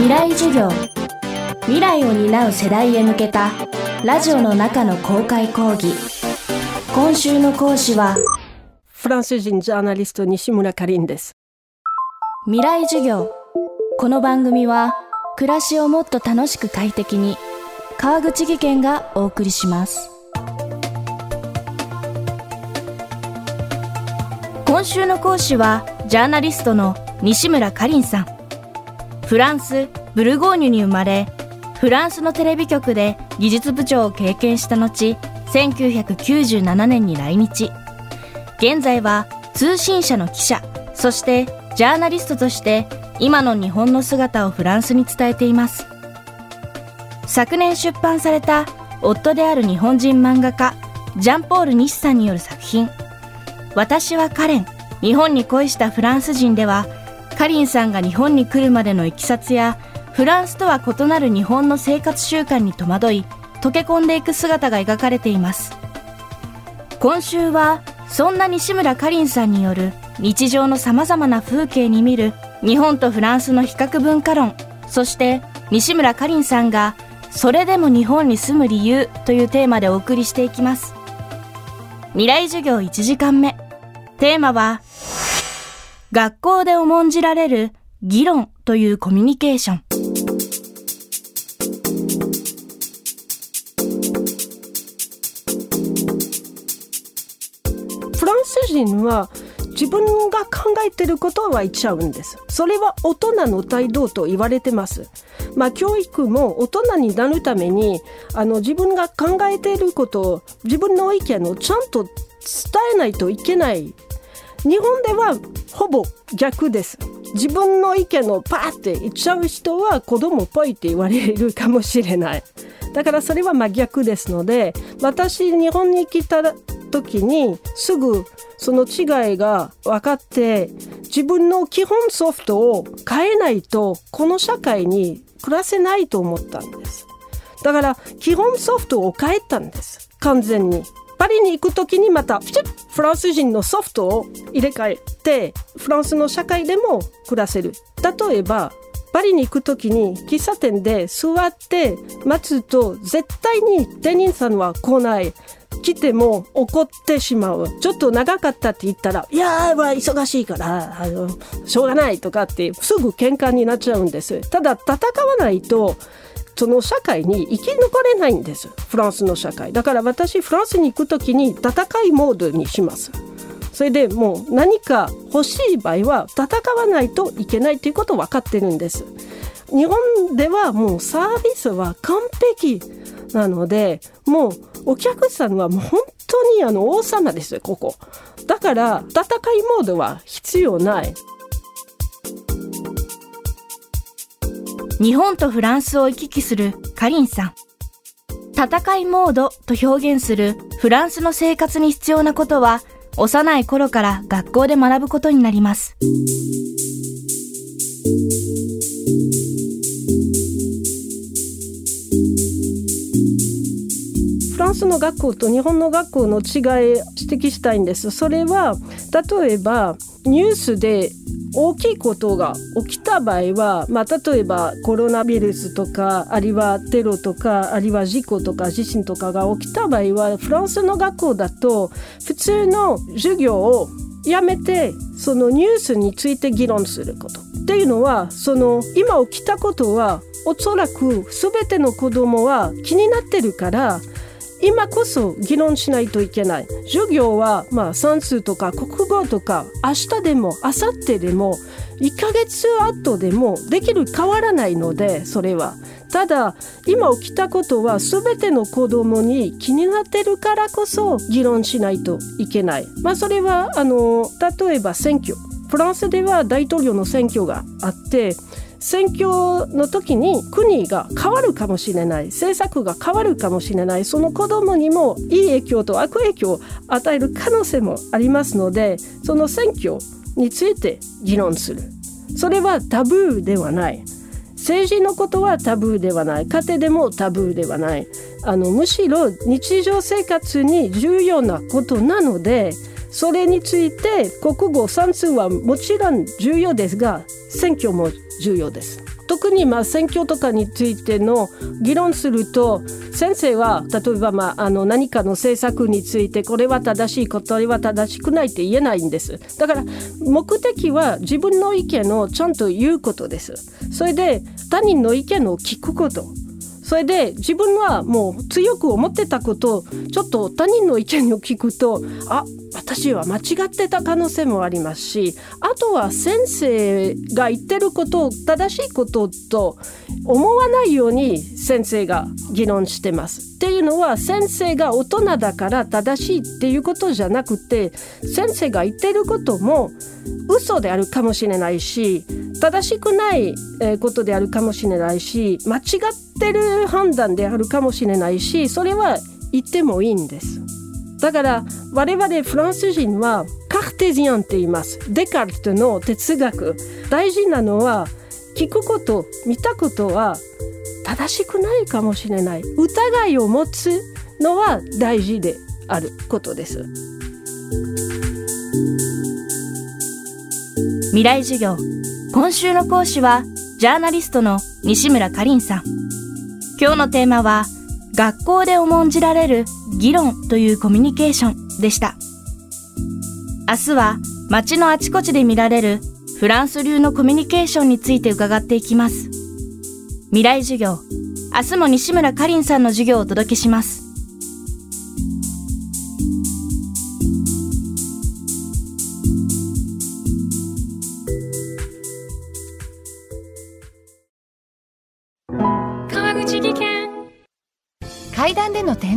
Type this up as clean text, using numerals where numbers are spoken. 未来授業、未来を担う世代へ向けたラジオの中の公開講義。今週の講師はフランス人ジャーナリスト西村カリンです。未来授業。この番組は暮らしをもっと楽しく快適に、川口義賢がお送りします。今週の講師はジャーナリストの西村カリンさん。フランス・ブルゴーニュに生まれ、フランスのテレビ局で技術部長を経験した後、1997年に来日。現在は通信社の記者、そしてジャーナリストとして今の日本の姿をフランスに伝えています。昨年出版された夫である日本人漫画家ジャンポール・ニシさんによる作品、私はカレン、日本に恋したフランス人では、カリンさんが日本に来るまでのいきさつや、フランスとは異なる日本の生活習慣に戸惑い、溶け込んでいく姿が描かれています。今週はそんな西村カリンさんによる日常のさまざまな風景に見る日本とフランスの比較文化論、そして西村カリンさんがそれでも日本に住む理由というテーマでお送りしていきます。未来授業1時間目、テーマは学校で重んじられる議論というコミュニケーション。フランス人は自分が考えてることは言っちゃうんです。それは大人の態度と言われてます。教育も大人になるために自分が考えていることを、自分の意見をちゃんと伝えないといけない。日本ではほぼ逆です。自分の意見をパーって言っちゃう人は子供っぽいって言われるかもしれない。だからそれは真逆ですので、私日本に来た時にすぐその違いが分かって、自分の基本ソフトを変えないとこの社会に暮らせないと思ったんです。だから基本ソフトを変えたんです。完全にパリに行く時にまたフランス人のソフトを入れ替えて、フランスの社会でも暮らせる。例えばパリに行く時に喫茶店で座って待つと、絶対に店員さんは来ない。来ても怒ってしまう。ちょっと長かったって言ったら、いやー忙しいからしょうがないとかってすぐ喧嘩になっちゃうんです。ただ戦わないとその社会に生き残れないんです、フランスの社会。だから私フランスに行くときに戦いモードにします。それでもう何か欲しい場合は戦わないといけないということを分かってるんです。日本ではもうサービスは完璧なので、もうお客さんはもう本当に王様ですよ、ここ。だから戦いモードは必要ない。日本とフランスを行き来するカリンさん。戦いモードと表現するフランスの生活に必要なことは、幼い頃から学校で学ぶことになります。フランスの学校と日本の学校の違い指摘したいんです。それは例えばニュースで大きいことが起きた場合は、例えばコロナウイルスとか、あるいはテロとか、あるいは事故とか地震とかが起きた場合は、フランスの学校だと普通の授業をやめてそのニュースについて議論することっていうのは、その今起きたことはおそらく全ての子どもは気になってるから、今こそ議論しないといけない。授業は算数とか国語とか明日でも明後日でも1ヶ月後でもできる、変わらないので、それは。ただ今起きたことは全ての子どもに気になってるからこそ議論しないといけない。それは例えば選挙。フランスでは大統領の選挙があって、選挙の時に国が変わるかもしれない、政策が変わるかもしれない。その子どもにもいい影響と悪影響を与える可能性もありますので、その選挙について議論する。それはタブーではない。政治のことはタブーではない。家庭でもタブーではない。むしろ日常生活に重要なことなので、それについて国語算数はもちろん重要ですが、選挙も重要です。特に選挙とかについての議論すると、先生は例えば何かの政策についてこれは正しいこと、これは正しくないって言えないんです。だから目的は自分の意見をちゃんと言うことです。それで他人の意見を聞くこと、それで自分はもう強く思ってたことをちょっと他人の意見を聞くと、あ、私は間違ってた可能性もありますし、あとは先生が言ってることを正しいことと思わないように先生が議論してます。っていうのは先生が大人だから正しいっていうことじゃなくて、先生が言ってることも嘘であるかもしれないし、正しくないことであるかもしれないし、間違ってる判断であるかもしれないし、それは言ってもいいんです。だから我々フランス人はカルテジアンって言います。デカルトの哲学、大事なのは聞くこと、見たことは正しくないかもしれない、疑いを持つのは大事であることです。未来授業、今週の講師はジャーナリストの西村かりんさん。今日のテーマは学校で重んじられる議論というコミュニケーションでした。明日は街のあちこちで見られるフランス流のコミュニケーションについて伺っていきます。未来授業、明日も西村かりんさんの授業をお届けします。階段での転